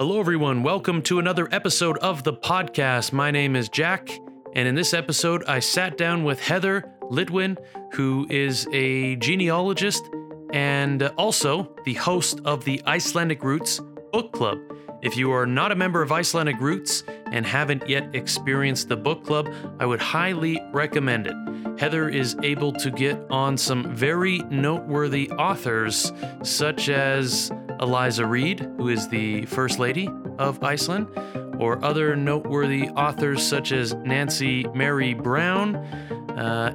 Hello everyone, welcome to another episode of the podcast. My name is Jack, and in this episode I sat down with Heather Lytwyn, who is a genealogist and also the host of the Icelandic Roots Book Club. If you are not a member of Icelandic Roots and haven't yet experienced the book club, I would highly recommend it. Heather is able to get on some very noteworthy authors, such as Eliza Reid, who is the First Lady of Iceland, or other noteworthy authors such as Nancy Marie Brown,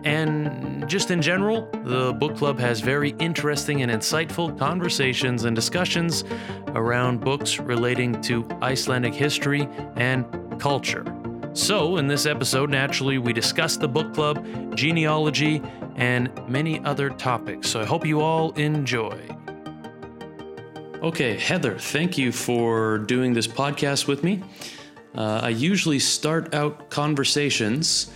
and just in general, the book club has very interesting and insightful conversations and discussions around books relating to Icelandic history and culture. So, in this episode, naturally, we discuss the book club, genealogy, and many other topics. So I hope you all enjoy. Okay, Heather, thank you for doing this podcast with me. I usually start out conversations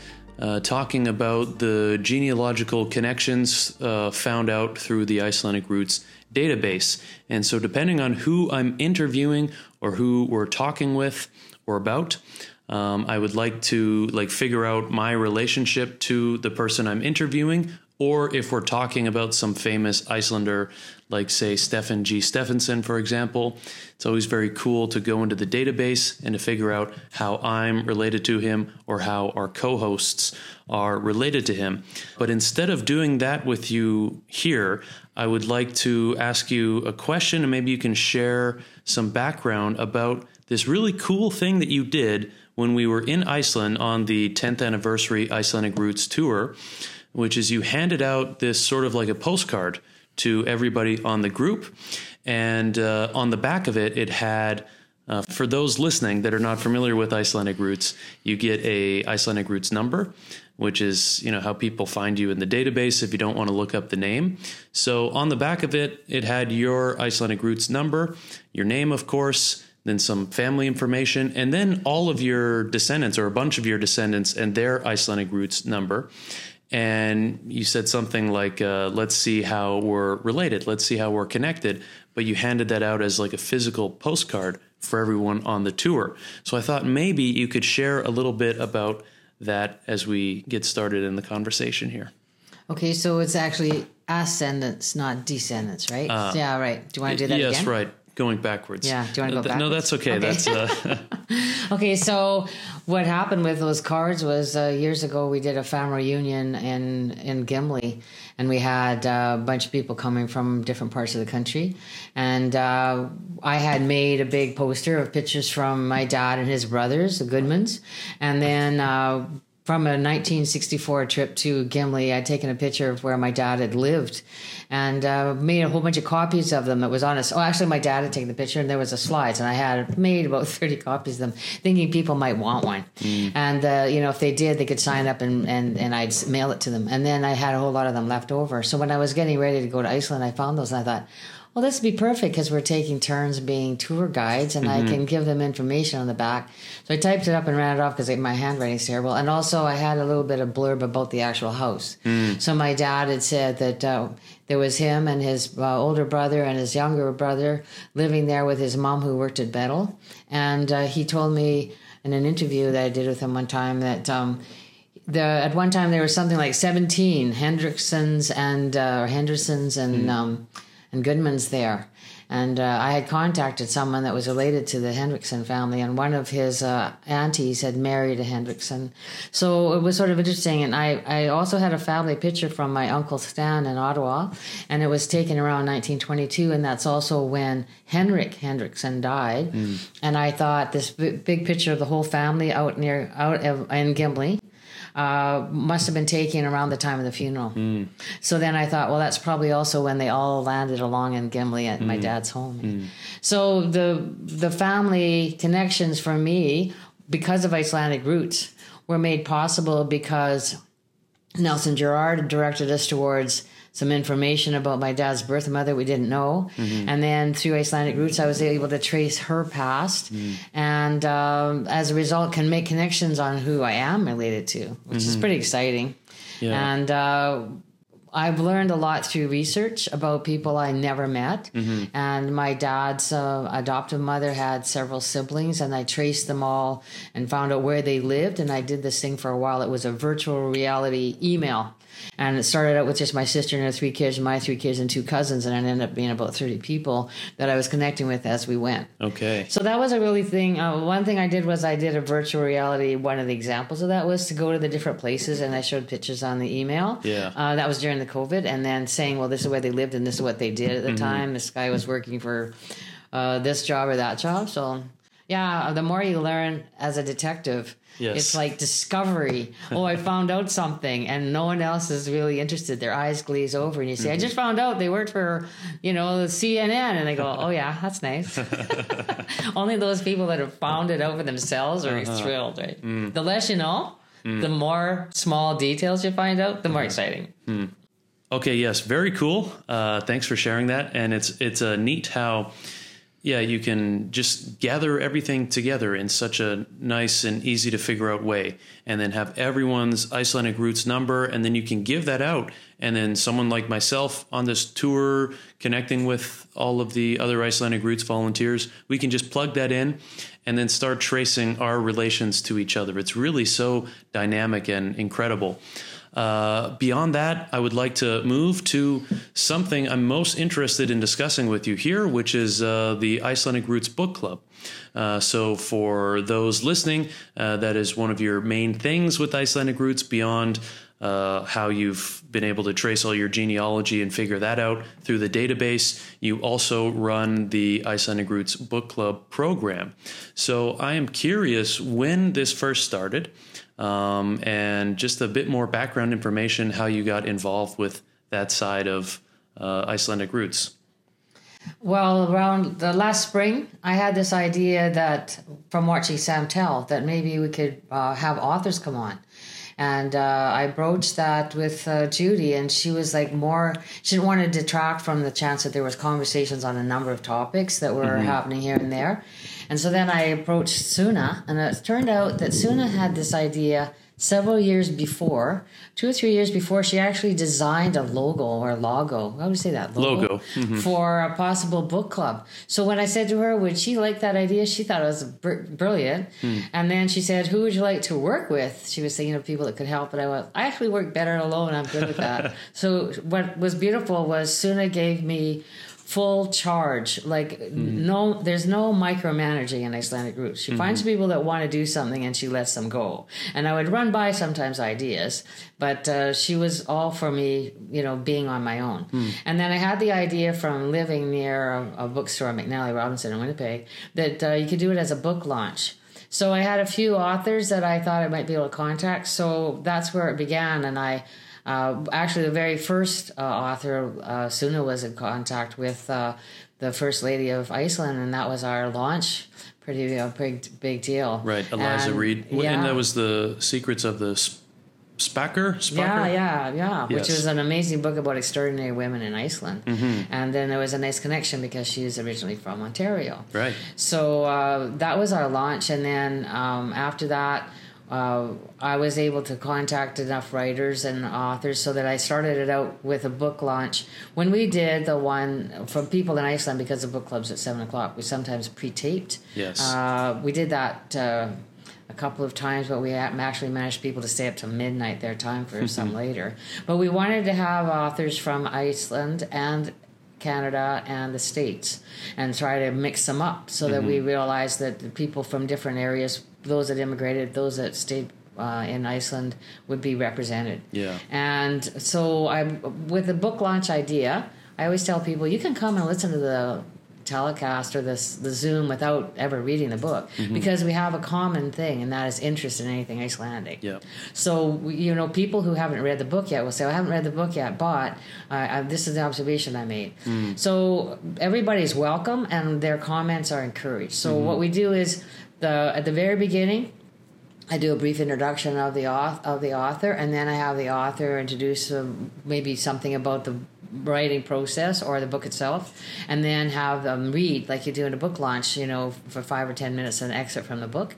talking about the genealogical connections found out through the Icelandic Roots database. And so depending on who I'm interviewing or who we're talking with or about, I would like to figure out my relationship to the person I'm interviewing, or if we're talking about some famous Icelander, like say Stefan G. Stephenson, for example. It's always very cool to go into the database and to figure out how I'm related to him or how our co-hosts are related to him. But instead of doing that with you here, I would like to ask you a question, and maybe you can share some background about this really cool thing that you did when we were in Iceland on the 10th anniversary Icelandic Roots tour, which is you handed out this sort of like a postcard to everybody on the group. And on the back of it, it had, for those listening that are not familiar with Icelandic Roots, you get a Icelandic Roots number, which is, you know, how people find you in the database if you don't want to look up the name. So on the back of it, it had your Icelandic Roots number, your name, of course, then some family information, and then all of your descendants or a bunch of your descendants and their Icelandic Roots number. And you said something like, let's see how we're related. Let's see how we're connected. But you handed that out as like a physical postcard for everyone on the tour. So I thought maybe you could share a little bit about that as we get started in the conversation here. Okay, so it's actually ascendants, not descendants, right? Yeah, right. Do you want to do that again? Yes, right. Going backwards. Yeah. Do you want to go backwards? No, that's okay. That's okay. So what happened with those cards was years ago we did a family reunion in Gimli, and we had a bunch of people coming from different parts of the country. And I had made a big poster of pictures from my dad and his brothers, the Goodmans, and then from a 1964 trip to Gimli, I'd taken a picture of where my dad had lived and made a whole bunch of copies of them. It was on oh, actually, my dad had taken the picture and there was a slides, and I had made about 30 copies of them, thinking people might want one. And, you know, if they did, they could sign up and I'd mail it to them. And then I had a whole lot of them left over. So when I was getting ready to go to Iceland, I found those and I thought, well, this would be perfect because we're taking turns being tour guides and I can give them information on the back. So I typed it up and ran it off because my handwriting's terrible. And also I had a little bit of blurb about the actual house. So my dad had said that there was him and his older brother and his younger brother living there with his mom who worked at Bedell. And he told me in an interview that I did with him one time that at one time there was something like 17 Hendersons and Goodman's there. And I had contacted someone that was related to the Hendrickson family, and one of his aunties had married a Hendrickson. So it was sort of interesting. And I also had a family picture from my Uncle Stan in Ottawa, and it was taken around 1922, and that's also when Henrik Hendrickson died. And I thought this big picture of the whole family out in Gimli must have been taken around the time of the funeral. So then I thought, well, that's probably also when they all landed along in Gimli at my dad's home. So the family connections for me, because of Icelandic Roots, were made possible because Nelson Gerrard directed us towards some information about my dad's birth mother we didn't know. And then through Icelandic Roots, I was able to trace her past. And as a result, can make connections on who I am related to, which is pretty exciting. Yeah. And I've learned a lot through research about people I never met. Mm-hmm. And my dad's adoptive mother had several siblings, and I traced them all and found out where they lived. And I did this thing for a while. It was a virtual reality email. And it started out with just my sister and her three kids, my three kids and two cousins. And it ended up being about 30 people that I was connecting with as we went. Okay. So that was a really thing. One thing I did was I did a virtual reality. One of the examples of that was to go to the different places. And I showed pictures on the email. Yeah. That was during the COVID. And then saying, well, this is where they lived and this is what they did at the mm-hmm. time. This guy was working for this job or that job. So, yeah, the more you learn as a detective, yes. It's like discovery. Oh, I found out something, and no one else is really interested. Their eyes glaze over, and you say, mm-hmm. I just found out they worked for, CNN. And they go, oh, yeah, that's nice. Only those people that have found it out for themselves are thrilled, right? Mm. The less you know, the more small details you find out, the more exciting. Mm. Okay, yes, very cool. Thanks for sharing that. And it's neat how... Yeah, you can just gather everything together in such a nice and easy to figure out way, and then have everyone's Icelandic Roots number, and then you can give that out. And then someone like myself on this tour, connecting with all of the other Icelandic Roots volunteers, we can just plug that in and then start tracing our relations to each other. It's really so dynamic and incredible. Beyond that, I would like to move to something I'm most interested in discussing with you here, which is the Icelandic Roots Book Club. So for those listening, that is one of your main things with Icelandic Roots beyond how you've been able to trace all your genealogy and figure that out through the database. You also run the Icelandic Roots Book Club program. So I am curious when this first started. And just a bit more background information, how you got involved with that side of Icelandic Roots. Well, around the last spring, I had this idea that from watching Sam Tell that maybe we could have authors come on. And I broached that with Judy, and she was like she didn't want to detract from the chance that there was conversations on a number of topics that were mm-hmm. happening here and there. And so then I approached Sunna, and it turned out that Sunna had this idea several years before, 2 or 3 years before, she actually designed a logo or logo. How do you say that? Logo. Mm-hmm. For a possible book club. So when I said to her, would she like that idea? She thought it was brilliant. Mm. And then she said, who would you like to work with? She was thinking of people that could help. But I went, I actually work better alone. I'm good with that. So what was beautiful was Sunna gave me full charge, like no, there's no micromanaging in Icelandic Roots. She finds people that want to do something and she lets them go. And I would run by sometimes ideas, but she was all for me, being on my own. And then I had the idea from living near a bookstore, McNally Robinson in Winnipeg, that you could do it as a book launch. So I had a few authors that I thought I might be able to contact. So that's where it began. And I actually, the very first author Sunna was in contact with the First Lady of Iceland, and that was our launch. Pretty big deal. Right, Eliza Reid. Yeah. And that was The Secrets of the Sprakkar? Yeah. Yes. Which was an amazing book about extraordinary women in Iceland. Mm-hmm. And then there was a nice connection because she is originally from Ontario. Right. So that was our launch, and then after that, I was able to contact enough writers and authors so that I started it out with a book launch. When we did the one for people in Iceland, because the book club's at 7 o'clock, we sometimes pre-taped. Yes. We did that a couple of times, but we actually managed people to stay up till midnight their time for some later. But we wanted to have authors from Iceland and Canada and the States and try to mix them up so that we realized that the people from different areas, those that immigrated, those that stayed in Iceland, would be represented. Yeah. And so with the book launch idea, I always tell people, you can come and listen to the telecast or the Zoom without ever reading the book, because we have a common thing, and that is interest in anything Icelandic. Yeah. So people who haven't read the book yet will say, I haven't read the book yet, but this is the observation I made. So everybody's welcome and their comments are encouraged. So what we do is, at the very beginning, I do a brief introduction of the author, and then I have the author introduce maybe something about the writing process or the book itself, and then have them read, like you do in a book launch, for 5 or 10 minutes, an excerpt from the book.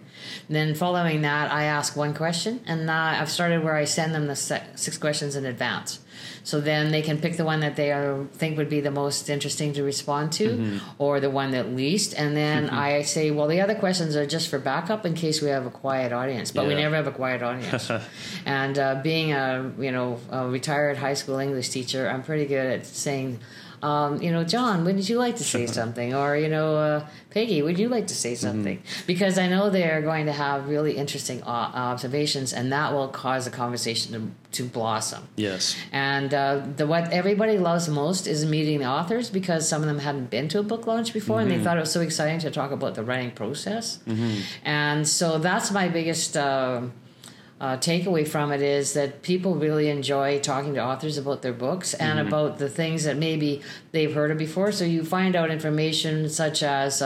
And then following that, I ask one question, and I've started where I send them the 6 questions in advance. So then they can pick the one that they think would be the most interesting to respond to, or the one that least. And then I say, well, the other questions are just for backup in case we have a quiet audience. But we never have a quiet audience. And being a retired high school English teacher, I'm pretty good at saying, John, wouldn't you like to say something? Or, Peggy, would you like to say something? Because I know they're going to have really interesting observations, and that will cause the conversation to blossom. Yes. And what everybody loves most is meeting the authors, because some of them hadn't been to a book launch before, and they thought it was so exciting to talk about the writing process. And so that's my biggest... takeaway from it is that people really enjoy talking to authors about their books and about the things that maybe they've heard of before. So you find out information such as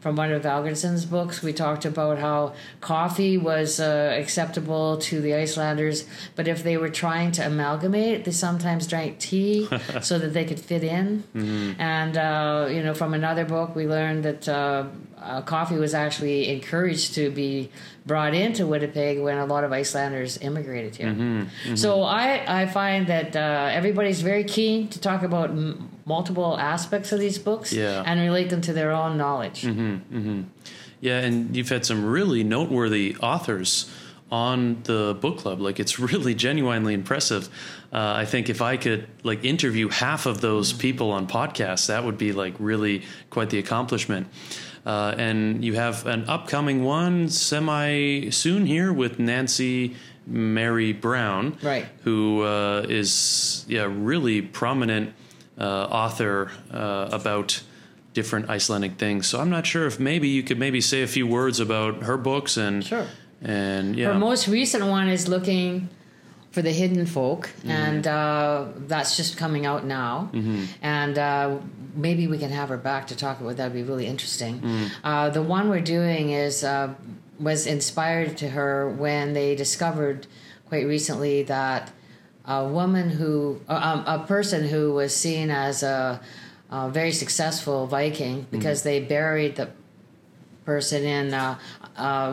from one of Valgerson's books, we talked about how coffee was acceptable to the Icelanders, but if they were trying to amalgamate, they sometimes drank tea so that they could fit in. And from another book, we learned that coffee was actually encouraged to be brought into Winnipeg when a lot of Icelanders immigrated here. So I find that everybody's very keen to talk about multiple aspects of these books and relate them to their own knowledge. Yeah, and you've had some really noteworthy authors on the book club. Like, it's really genuinely impressive. I think if I could interview half of those people on podcasts, that would be really quite the accomplishment. And you have an upcoming one semi-soon here with Nancy Marie Brown, right? Who is really prominent author about different Icelandic things. So I'm not sure if maybe you could say a few words about her books and her most recent one is looking for the hidden folk, and that's just coming out now. And maybe we can have her back to talk about that. Would be really interesting. The one we're doing is was inspired to her when they discovered quite recently that a woman who, a person who was seen as a very successful Viking, because they buried the person in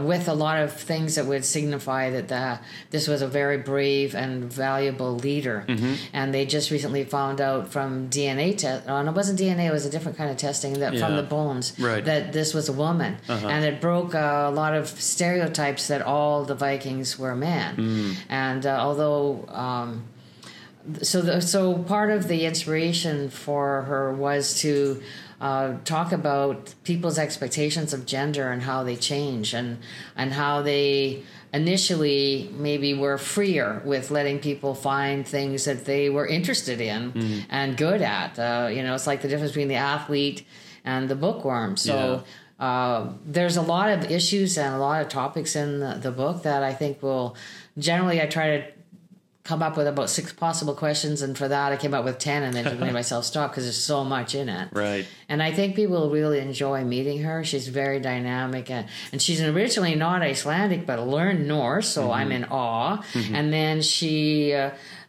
with a lot of things that would signify that this was a very brave and valuable leader. And they just recently found out from DNA test, and it wasn't DNA, it was a different kind of testing, that from the bones, that this was a woman. And it broke a lot of stereotypes that all the Vikings were men. And although so part of the inspiration for her was to talk about people's expectations of gender and how they change, and how they initially maybe were freer with letting people find things that they were interested in and good at. It's like the difference between the athlete and the bookworm. So there's a lot of issues and a lot of topics in the book that I think will generally, I try to come up with about 6 possible questions, and for that I came up with 10, and then made myself stop because there's so much in it. Right. And I think people really enjoy meeting her. She's very dynamic, and she's originally not Icelandic but learned Norse, so I'm in awe. And then she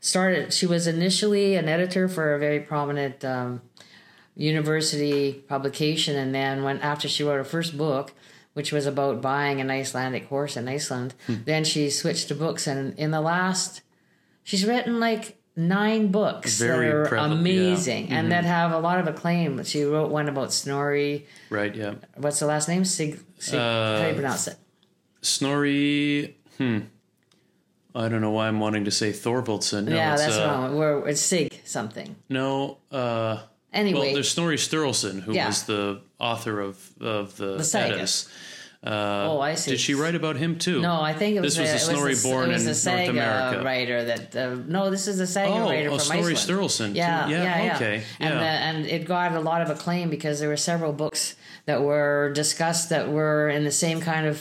was initially an editor for a very prominent university publication, and then after she wrote her first book, which was about buying an Icelandic horse in Iceland, then she switched to books, and in the last... she's written 9 books that are amazing and that have a lot of acclaim. She wrote one about Snorri. Right, yeah. What's the last name? How do you pronounce it? Snorri... I don't know why I'm wanting to say Thorvaldsson. No, yeah, that's wrong. It's Sig something. No, anyway. Well, there's Snorri Sturluson, who was the author of the Eddas. I see. Did she write about him too? No, I think it was Snorri born in North America writer. This is the saga writer from Iceland. Oh, Snorri Sturluson. Yeah. Okay. And and it got a lot of acclaim because there were several books that were discussed that were in the same kind of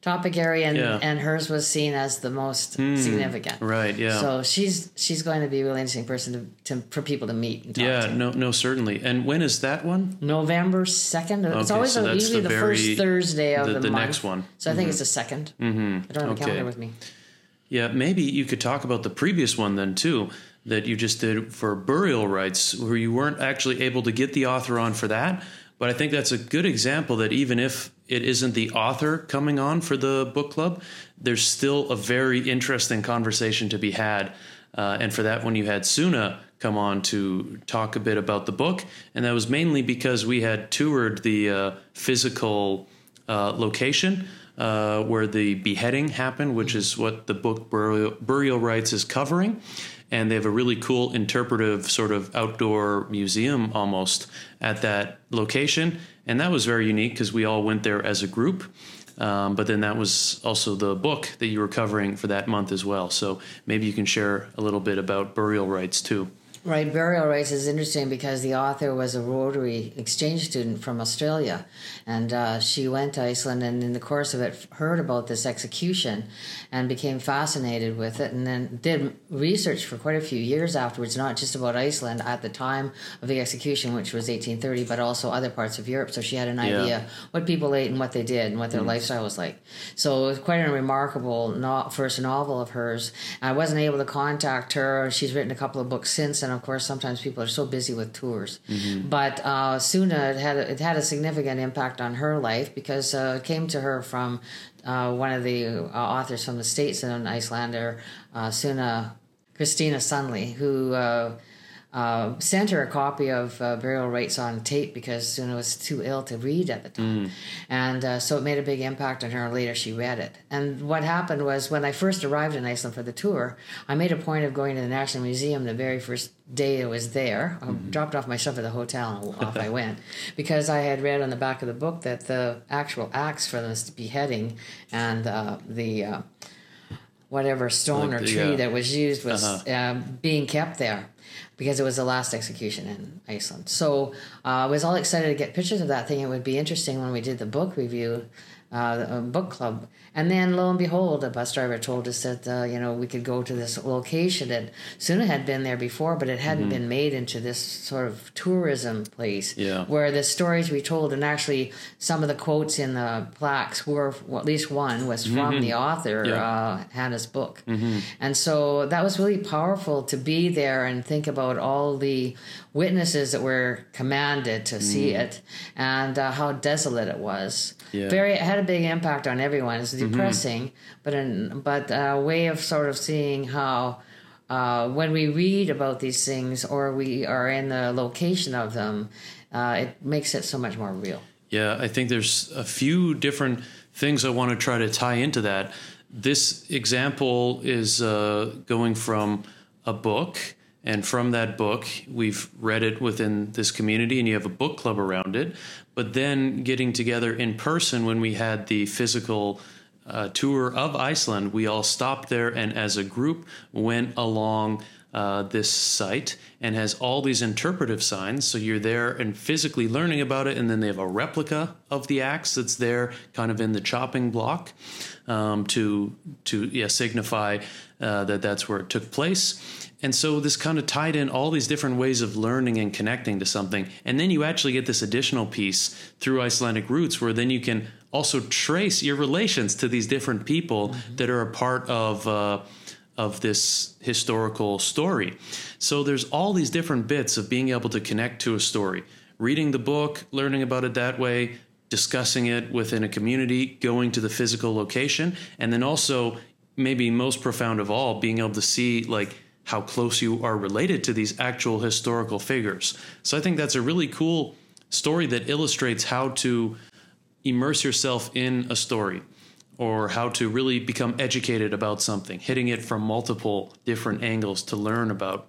topic area, and hers was seen as the most significant. Right. Yeah. So she's going to be a really interesting person for people to meet and talk to. No, certainly. And when is that one? November 2nd. Okay, it's always usually the first Thursday of the month. The next one. So I think it's the 2nd. I don't have a calendar with me. Yeah, maybe you could talk about the previous one then too, that you just did for Burial Rites, where you weren't actually able to get the author on for that. But I think that's a good example that even if it isn't the author coming on for the book club, there's still a very interesting conversation to be had And for that one, you had Sunna come on to talk a bit about the book. And that was mainly because we had toured the physical location where the beheading happened, which is what the book Burial Rites is covering. And they have a really cool interpretive sort of outdoor museum almost at that location. And that was very unique because we all went there as a group. But then that was also the book that you were covering for that month as well. So maybe you can share a little bit about Burial Rites too. Right. Burial Rites is interesting because the author was a Rotary exchange student from Australia, and she went to Iceland and in the course of it heard about this execution and became fascinated with it, and then did research for quite a few years afterwards, not just about Iceland at the time of the execution, which was 1830, but also other parts of Europe. So she had an idea what people ate and what they did and what their lifestyle was like. So it was quite a remarkable first novel of hers. I wasn't able to contact her. She's written a couple of books since, and of course, sometimes people are so busy with tours. Mm-hmm. But Sunna, it had a significant impact on her life because it came to her from one of the authors from the States, an Icelander, Sunna Kristina Sunley, who sent her a copy of Burial Rites on tape because Sunna was too ill to read at the time. And so it made a big impact on her, and later she read it. And what happened was when I first arrived in Iceland for the tour, I made a point of going to the National Museum the very first day I was there. I dropped off my stuff at the hotel and off I went, because I had read on the back of the book that the actual axe for the beheading and the whatever stone or tree that was used was being kept there, because it was the last execution in Iceland. So I was all excited to get pictures of that thing. It would be interesting when we did the book review, the book club. And then, lo and behold, a bus driver told us that, we could go to this location. And Sunna had been there before, but it hadn't been made into this sort of tourism place where the stories we told, and actually some of the quotes in the plaques were, well, at least one was from the author, Hannah's book. And so that was really powerful to be there and think about all the witnesses that were commanded to see it, and how desolate it was. It had a big impact on everyone. It's depressing, but a way of sort of seeing how when we read about these things or we are in the location of them, it makes it so much more real. Yeah, I think there's a few different things I want to try to tie into that. This example is going from a book, and from that book, we've read it within this community, and you have a book club around it. But then getting together in person when we had the physical tour of Iceland, we all stopped there and as a group went along this site, and has all these interpretive signs. So you're there and physically learning about it. And then they have a replica of the axe that's there kind of in the chopping block to signify that's where it took place. And so this kind of tied in all these different ways of learning and connecting to something. And then you actually get this additional piece through Icelandic Roots, where then you can also trace your relations to these different people that are a part of this historical story. So there's all these different bits of being able to connect to a story, reading the book, learning about it that way, discussing it within a community, going to the physical location, and then also maybe most profound of all, being able to see like how close you are related to these actual historical figures. So I think that's a really cool story that illustrates how to immerse yourself in a story, or how to really become educated about something, hitting it from multiple different angles to learn about.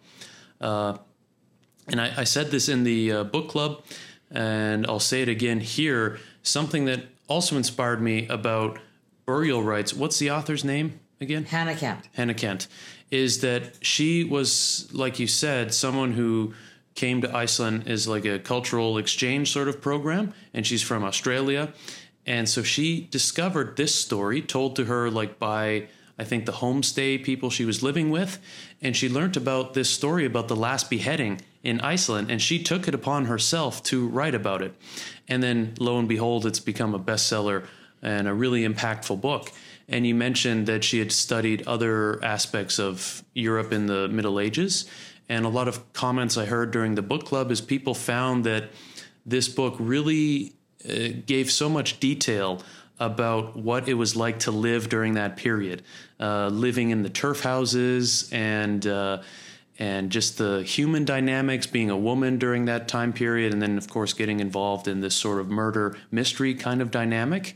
And I said this in the book club, and I'll say it again here, something that also inspired me about Burial Rites. What's the author's name again? Hannah Kent. Hannah Kent. Is that she was, like you said, someone who came to Iceland as like a cultural exchange sort of program, and she's from Australia. And so she discovered this story told to her like by, I think, the homestay people she was living with. And she learned about this story about the last beheading in Iceland, and she took it upon herself to write about it. And then lo and behold, it's become a bestseller and a really impactful book. And you mentioned that she had studied other aspects of Europe in the Middle Ages. And a lot of comments I heard during the book club is people found that this book really gave so much detail about what it was like to live during that period, living in the turf houses and just the human dynamics, being a woman during that time period, and then, of course, getting involved in this sort of murder mystery kind of dynamic,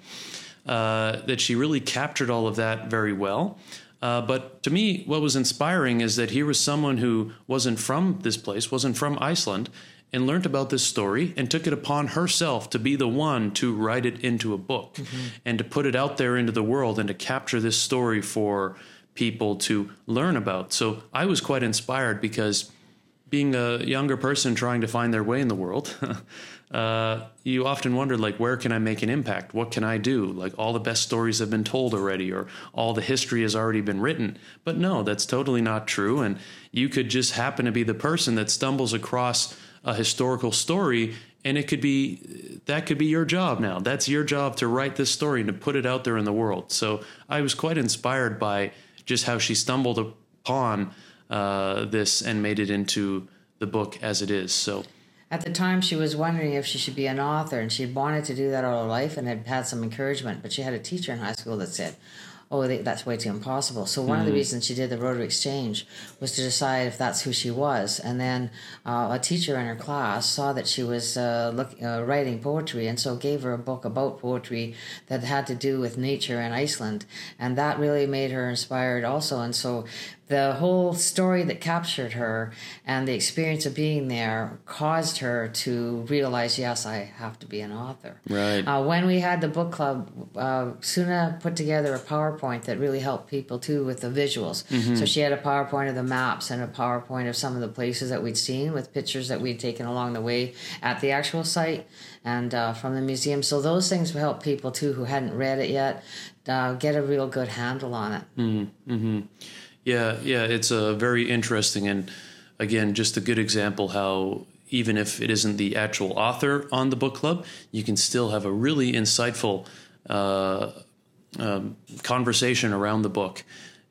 that she really captured all of that very well. But to me, what was inspiring is that here was someone who wasn't from this place, wasn't from Iceland, and learned about this story and took it upon herself to be the one to write it into a book, mm-hmm. and to put it out there into the world and to capture this story for people to learn about. So I was quite inspired because being a younger person trying to find their way in the world, you often wonder, like, where can I make an impact? What can I do? Like, all the best stories have been told already, or all the history has already been written. But no, that's totally not true. And you could just happen to be the person that stumbles across a historical story, and it could be, that could be your job now. That's your job, to write this story and to put it out there in the world. So I was quite inspired by just how she stumbled upon this and made it into the book as it is. So at the time, she was wondering if she should be an author, and she wanted to do that all her life and had had some encouragement, but she had a teacher in high school that said, oh, that's way too impossible. So one of the reasons she did the Rotary Exchange was to decide if that's who she was. And then a teacher in her class saw that she was writing poetry, and so gave her a book about poetry that had to do with nature in Iceland. And that really made her inspired also. And so the whole story that captured her and the experience of being there caused her to realize, yes, I have to be an author. Right. When we had the book club, Sunna put together a PowerPoint that really helped people too with the visuals. Mm-hmm. So she had a PowerPoint of the maps and a PowerPoint of some of the places that we'd seen, with pictures that we'd taken along the way at the actual site and from the museum. So those things helped people too who hadn't read it yet get a real good handle on it. Mm-hmm. Yeah, it's a very interesting, and again, just a good example how even if it isn't the actual author on the book club, you can still have a really insightful conversation around the book.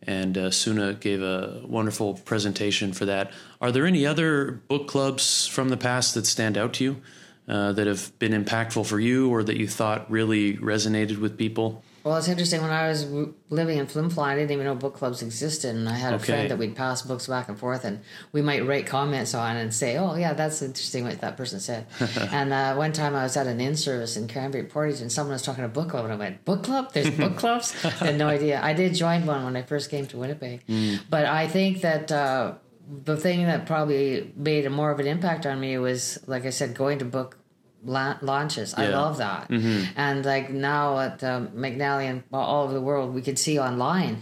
And Sunna gave a wonderful presentation for that. Are there any other book clubs from the past that stand out to you, that have been impactful for you, or that you thought really resonated with people? Well, it's interesting. When I was living in Flin Flon, I didn't even know book clubs existed. And I had a friend that we'd pass books back and forth, and we might write comments on and say, oh, yeah, that's interesting what that person said. And one time I was at an in-service in Cranberry Portage, and someone was talking to book club, and I went, book club? There's book clubs? I had no idea. I did join one when I first came to Winnipeg. Mm. But I think that the thing that probably made more of an impact on me was, like I said, going to book launches. Yeah. I love that. Mm-hmm. And like now at McNally and all over the world, we could see online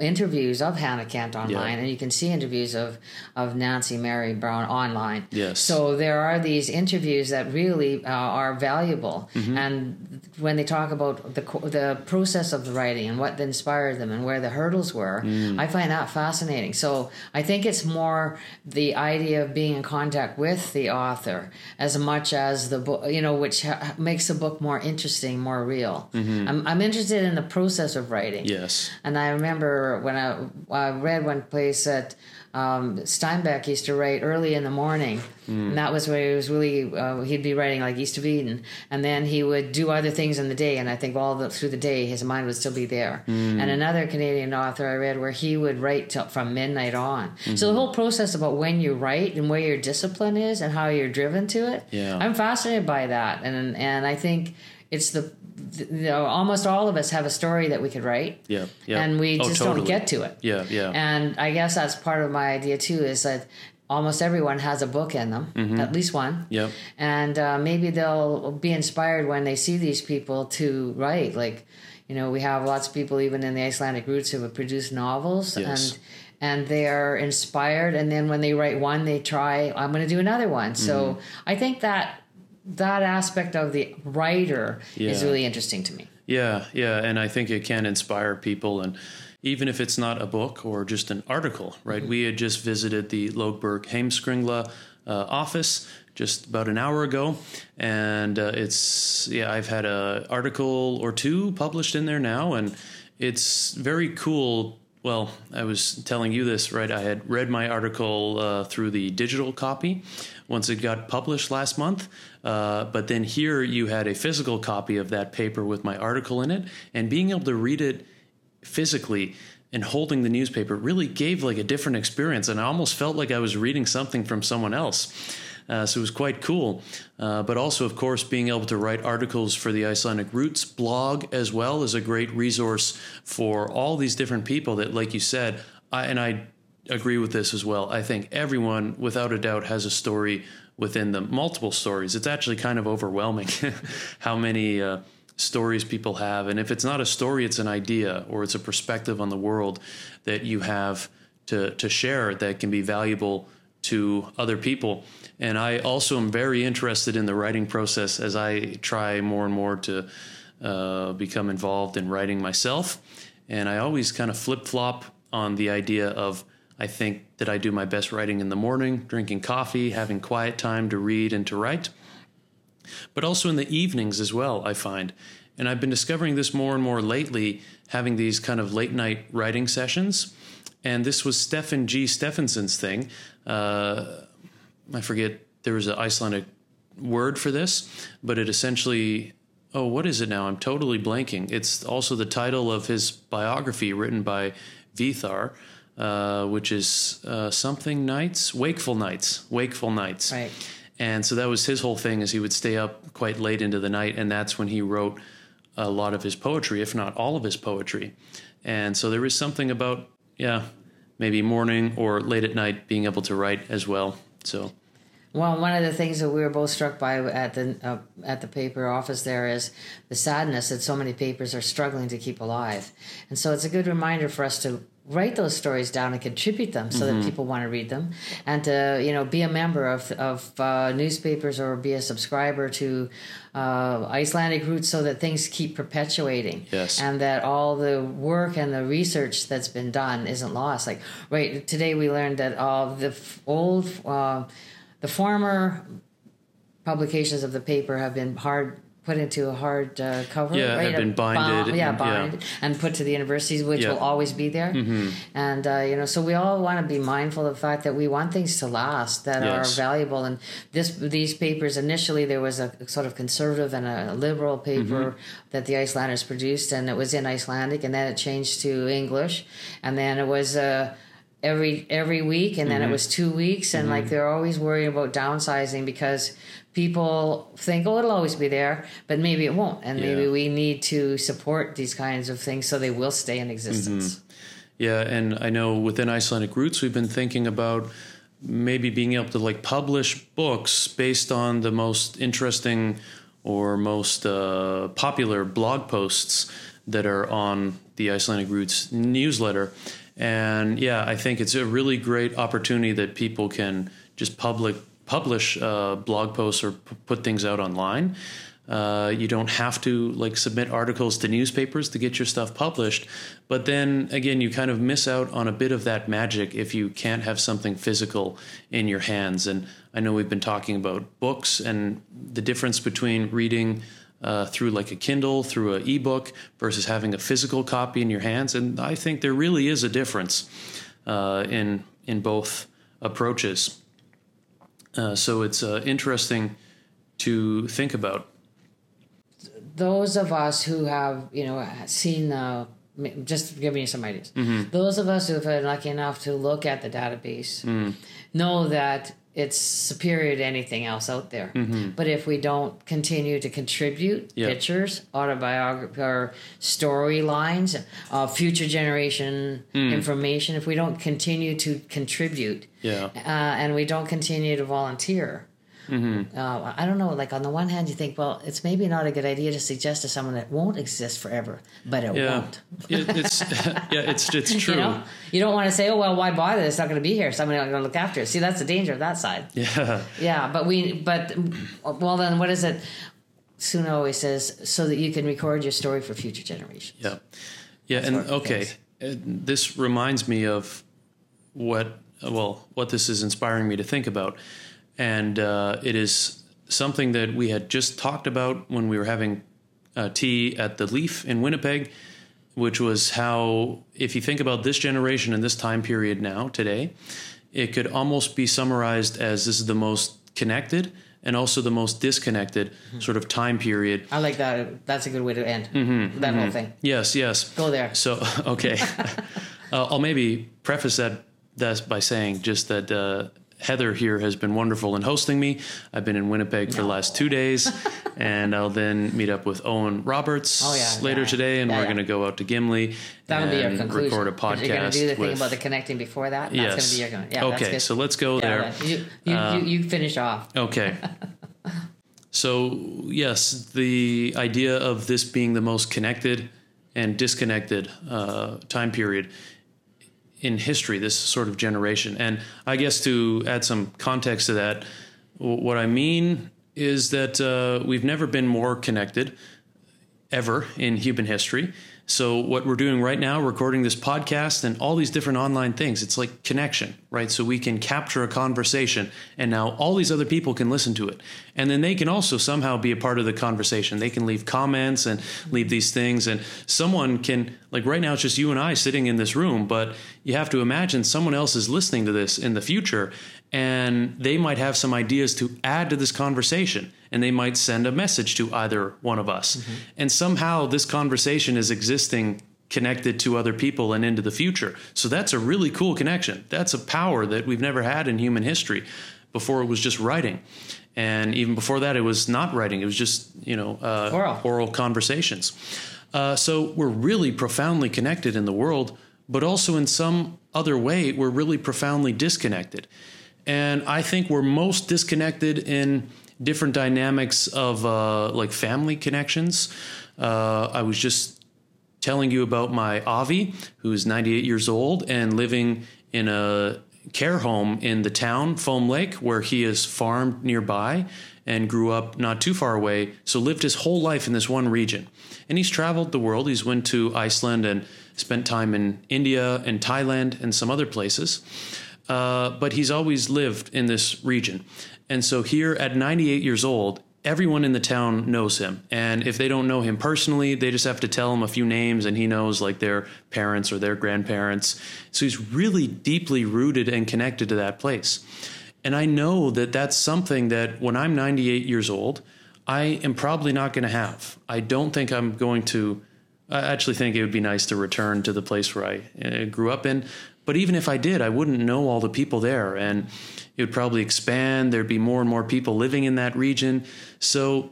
interviews of Hannah Kent online, and you can see interviews of Nancy Marie Brown online. Yes. So there are these interviews that really are valuable. Mm-hmm. And when they talk about the process of the writing and what inspired them and where the hurdles were, I find that fascinating. So I think it's more the idea of being in contact with the author as much as the book, you know, which makes the book more interesting, more real. Mm-hmm. I'm interested in the process of writing. Yes. And I remember when I read one place that Steinbeck used to write early in the morning, and that was where he was really he'd be writing like East of Eden, and then he would do other things in the day, and I think through the day his mind would still be there. And another Canadian author I read where he would write from midnight on. So the whole process about when you write and where your discipline is and how you're driven to it, I'm fascinated by that, and I think it's almost all of us have a story that we could write, and we just don't get to it. And I guess that's part of my idea too, is that almost everyone has a book in them, at least one. And maybe they'll be inspired when they see these people to write. Like, you know, we have lots of people even in the Icelandic Roots who have produced novels, and they are inspired, and then when they write one, they try, I'm going to do another one. So I think that aspect of the writer is really interesting to me. Yeah, and I think it can inspire people, and even if it's not a book or just an article, right? Mm-hmm. We had just visited the Logberg Heimskringla office just about an hour ago, and I've had an article or two published in there now, and it's very cool well, I was telling you this, right? I had read my article through the digital copy once it got published last month. But then here you had a physical copy of that paper with my article in it, and being able to read it physically and holding the newspaper really gave like a different experience. And I almost felt like I was reading something from someone else. So it was quite cool. But also, of course, being able to write articles for the Icelandic Roots blog as well is a great resource for all these different people that, like you said, I agree with this as well. I think everyone, without a doubt, has a story within them, multiple stories. It's actually kind of overwhelming how many stories people have. And if it's not a story, it's an idea or it's a perspective on the world that you have to share that can be valuable to other people. And I also am very interested in the writing process as I try more and more to become involved in writing myself. And I always kind of flip-flop on the idea of, I think that I do my best writing in the morning, drinking coffee, having quiet time to read and to write, but also in the evenings as well, I find. And I've been discovering this more and more lately, having these kind of late-night writing sessions. And this was Stefan G. Stephenson's thing. I forget, there was an Icelandic word for this, but it essentially, oh, what is it now? I'm totally blanking. It's also the title of his biography written by Víthar, which is something nights, wakeful nights. Right. And so that was his whole thing, is he would stay up quite late into the night, and that's when he wrote a lot of his poetry, if not all of his poetry. And so there is something about, yeah, maybe morning or late at night being able to write as well. So, well, one of the things that we were both struck by at the paper office there is the sadness that so many papers are struggling to keep alive. And so it's a good reminder for us to write those stories down and contribute them so that people want to read them, and to, you know, be a member of newspapers or be a subscriber to Icelandic Roots so that things keep perpetuating. Yes. And that all the work and the research that's been done isn't lost. Like, right, today we learned that all the former publications of the paper have been put into a hard cover, right? Have been binded. And put to the universities, which will always be there. Mm-hmm. And, so we all want to be mindful of the fact that we want things to last, that are valuable. And these papers, initially there was a sort of conservative and a liberal paper that the Icelanders produced, and it was in Icelandic, and then it changed to English. And then it was every week, and then it was 2 weeks, and like they're always worried about downsizing because people think, oh, it'll always be there, but maybe it won't, and maybe we need to support these kinds of things so they will stay in existence. Yeah, and I know within Icelandic Roots we've been thinking about maybe being able to like publish books based on the most interesting or most popular blog posts that are on the Icelandic Roots newsletter. And yeah, I think it's a really great opportunity that people can just publish blog posts or put things out online. You don't have to like submit articles to newspapers to get your stuff published. But then again, you kind of miss out on a bit of that magic if you can't have something physical in your hands. And I know we've been talking about books and the difference between reading through like a Kindle, through an ebook, versus having a physical copy in your hands. And I think there really is a difference in both approaches. So it's interesting to think about. Those of us who have, seen, just giving you some ideas. Those of us who've been lucky enough to look at the database know that it's superior to anything else out there. But if we don't continue to contribute pictures, autobiography, or storylines, future generation information, if we don't continue to contribute and we don't continue to volunteer, I don't know, like on the one hand you think, well, it's maybe not a good idea to suggest to someone that won't exist forever, but it won't. It's true. You don't want to say, oh, well, why bother? It's not going to be here. Somebody's going to look after it. See, that's the danger of that side. But then what is it? Sunna always says, so that you can record your story for future generations. This reminds me of what this is inspiring me to think about. And it is something that we had just talked about when we were having tea at the Leaf in Winnipeg. which was how, if you think about this generation and this time period now, today, it could almost be summarized as this is the most connected and also the most disconnected sort of time period. I like that. That's a good way to end that whole thing. Yes, yes. Go there. So, okay. I'll maybe preface that by saying just that Heather here has been wonderful in hosting me. I've been in Winnipeg for the last 2 days, and I'll then meet up with Owen Roberts later today, and we're going to go out to Gimli and record a podcast. You're going to do the thing about the connecting before that? Yes. That's going to be your going. Yeah, okay, so let's go there. You finish off. Okay. So, yes, the idea of this being the most connected and disconnected time period in history, this sort of generation. And I guess to add some context to that, what I mean is that we've never been more connected ever in human history. So what we're doing right now, recording this podcast and all these different online things, it's like connection, right? So we can capture a conversation, and now all these other people can listen to it. And then they can also somehow be a part of the conversation. They can leave comments and leave these things. And someone can, like right now, it's just you and I sitting in this room, but you have to imagine someone else is listening to this in the future, and they might have some ideas to add to this conversation, and they might send a message to either one of us. And somehow this conversation is existing, connected to other people and into the future. So that's a really cool connection. That's a power that we've never had in human history. Before it was just writing. And even before that, it was not writing. It was just, oral conversations. So we're really profoundly connected in the world, but also in some other way, we're really profoundly disconnected. And I think we're most disconnected in different dynamics of like family connections. I was just telling you about my Avi, who is 98 years old and living in a care home in the town, Foam Lake, where he is farmed nearby and grew up not too far away. So lived his whole life in this one region. And he's traveled the world. He's went to Iceland and spent time in India and Thailand and some other places. But he's always lived in this region. And so here at 98 years old, everyone in the town knows him. And if they don't know him personally, they just have to tell him a few names, and he knows like their parents or their grandparents. So he's really deeply rooted and connected to that place. And I know that that's something that when I'm 98 years old, I am probably not going to have. I don't think I'm going to. I actually think it would be nice to return to the place where I grew up in. But even if I did, I wouldn't know all the people there, and it would probably expand. There'd be more and more people living in that region. So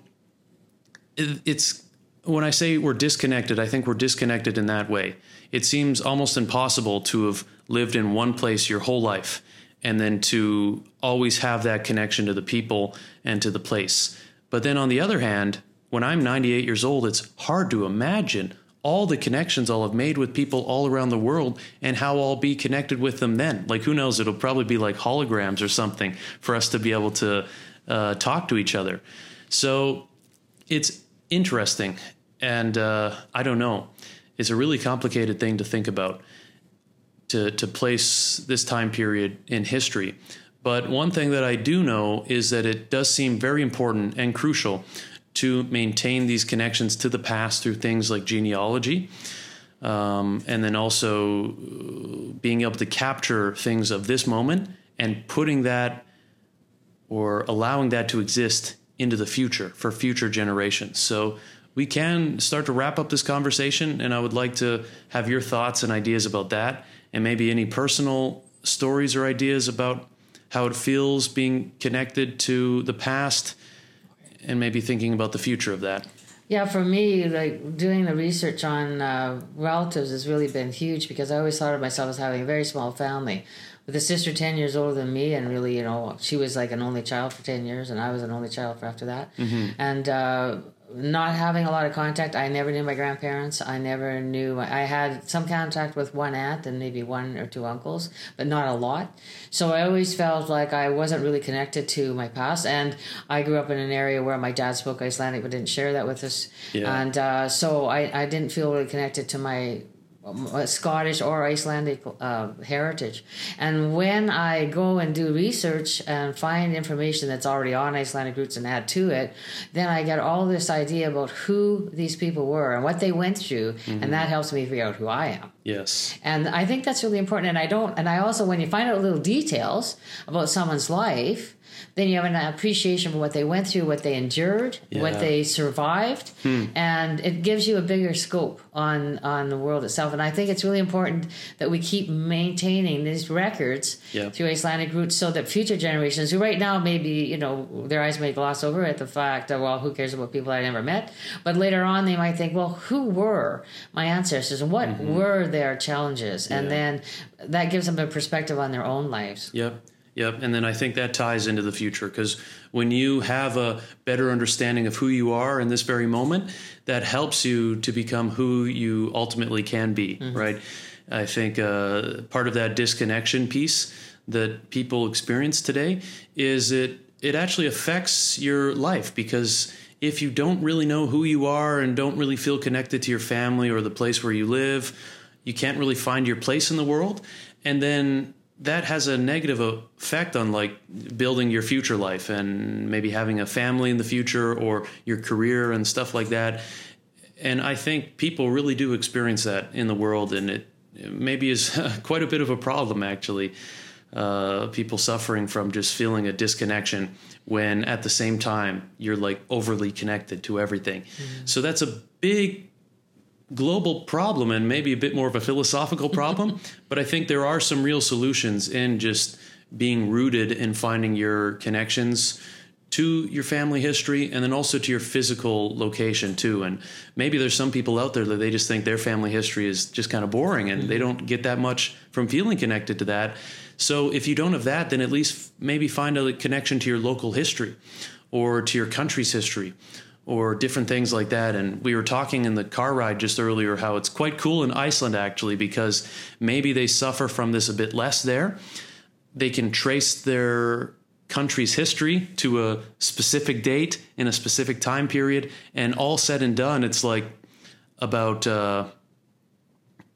it's when I say we're disconnected, I think we're disconnected in that way. It seems almost impossible to have lived in one place your whole life and then to always have that connection to the people and to the place. But then on the other hand, when I'm 98 years old, it's hard to imagine all the connections I'll have made with people all around the world and how I'll be connected with them then. Like, who knows? It'll probably be like holograms or something for us to be able to talk to each other. So it's interesting. And I don't know. It's a really complicated thing to think about, to place this time period in history. But one thing that I do know is that it does seem very important and crucial to maintain these connections to the past through things like genealogy, and then also being able to capture things of this moment and putting that or allowing that to exist into the future for future generations. So we can start to wrap up this conversation, and I would like to have your thoughts and ideas about that, and maybe any personal stories or ideas about how it feels being connected to the past and maybe thinking about the future of that. Yeah, for me, like doing the research on relatives has really been huge, because I always thought of myself as having a very small family, with a sister 10 years older than me, and really, she was like an only child for 10 years, and I was an only child for after that. And not having a lot of contact. I never knew my grandparents. I had some contact with one aunt and maybe one or two uncles, but not a lot. So I always felt like I wasn't really connected to my past. And I grew up in an area where my dad spoke Icelandic, but didn't share that with us. Yeah. And so I didn't feel really connected to my Scottish or Icelandic heritage. And when I go and do research and find information that's already on Icelandic Roots and add to it, then I get all this idea about who these people were and what they went through, mm-hmm. and that helps me figure out who I am. Yes. And I think that's really important. And I also, when you find out little details about someone's life, then you have an appreciation for what they went through, what they endured, yeah. what they survived, and it gives you a bigger scope on the world itself. And I think it's really important that we keep maintaining these records yeah. through Icelandic Roots, so that future generations, who right now maybe, their eyes may gloss over at the fact that, well, who cares about people I never met? But later on they might think, well, who were my ancestors and what mm-hmm. were their challenges? Yeah. And then that gives them a perspective on their own lives. Yep. Yeah. Yep, and then I think that ties into the future, because when you have a better understanding of who you are in this very moment, that helps you to become who you ultimately can be, mm-hmm. right? I think part of that disconnection piece that people experience today is it actually affects your life, because if you don't really know who you are and don't really feel connected to your family or the place where you live, you can't really find your place in the world, and then that has a negative effect on like building your future life and maybe having a family in the future or your career and stuff like that. And I think people really do experience that in the world, and it maybe is quite a bit of a problem, actually. People suffering from just feeling a disconnection when at the same time you're like overly connected to everything. Mm-hmm. So that's a big global problem, and maybe a bit more of a philosophical problem, but I think there are some real solutions in just being rooted in finding your connections to your family history and then also to your physical location too. And maybe there's some people out there that they just think their family history is just kind of boring and mm-hmm. they don't get that much from feeling connected to that. So if you don't have that, then at least maybe find a connection to your local history or to your country's history, or different things like that. And we were talking in the car ride just earlier how it's quite cool in Iceland, actually, because maybe they suffer from this a bit less there. They can trace their country's history to a specific date in a specific time period. And all said and done, it's like about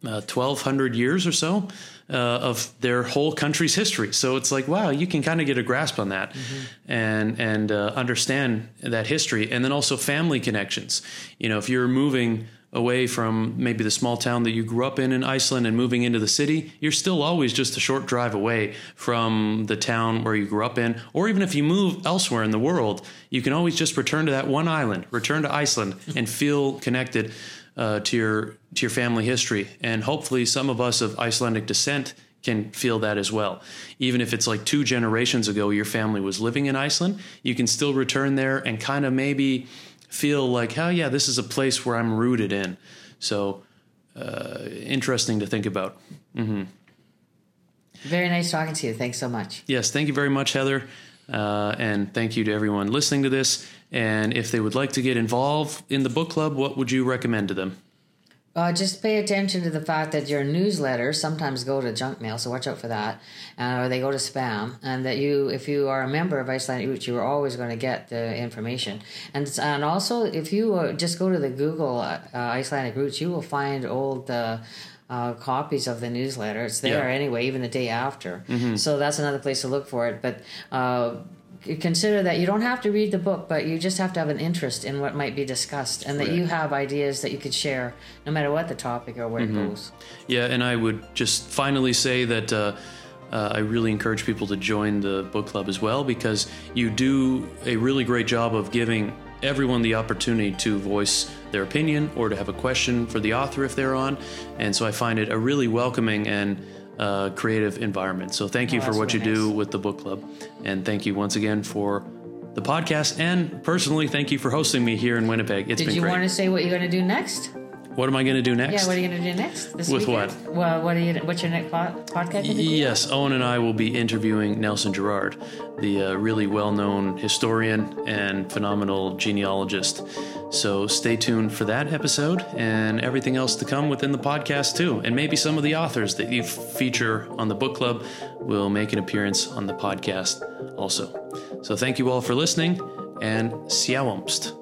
1,200 years or so of their whole country's history. So it's like, wow, you can kind of get a grasp on that mm-hmm. and understand that history. And then also family connections. If you're moving away from maybe the small town that you grew up in Iceland and moving into the city, you're still always just a short drive away from the town where you grew up in. Or even if you move elsewhere in the world, you can always just return to that one island, return to Iceland and feel connected to your family history. And hopefully some of us of Icelandic descent can feel that as well. Even if it's like 2 generations ago your family was living in Iceland, you can still return there and kind of maybe feel like, oh yeah, this is a place where I'm rooted in. So interesting to think about. Mm-hmm. Very nice talking to you. Thanks so much. Yes, thank you very much, Heather. And thank you to everyone listening to this. And if they would like to get involved in the book club, what would you recommend to them? Just pay attention to the fact that your newsletters sometimes go to junk mail, so watch out for that, or they go to spam, and that if you are a member of Icelandic Roots, you are always going to get the information. And also, if you just go to the Google Icelandic Roots, you will find old copies of the newsletter. It's there yeah. anyway, even the day after. Mm-hmm. So that's another place to look for it. But consider that you don't have to read the book, but you just have to have an interest in what might be discussed, and that right. you have ideas that you could share no matter what the topic or where mm-hmm. it goes. Yeah, and I would just finally say that I really encourage people to join the book club as well, because you do a really great job of giving everyone the opportunity to voice their opinion or to have a question for the author if they're on. And so I find it a really welcoming and creative environment. So thank you for what you do with the book club, and thank you once again for the podcast, and personally thank you for hosting me here in Winnipeg. It's been great. Did you want to say what you're going to do next? What am I going to do next? Yeah, what are you going to do next? This with weekend? What? Well, what's your next podcast? Yes, Owen and I will be interviewing Nelson Gerrard, the really well-known historian and phenomenal genealogist. So stay tuned for that episode and everything else to come within the podcast too. And maybe some of the authors that you feature on the book club will make an appearance on the podcast also. So thank you all for listening, and sjáumst.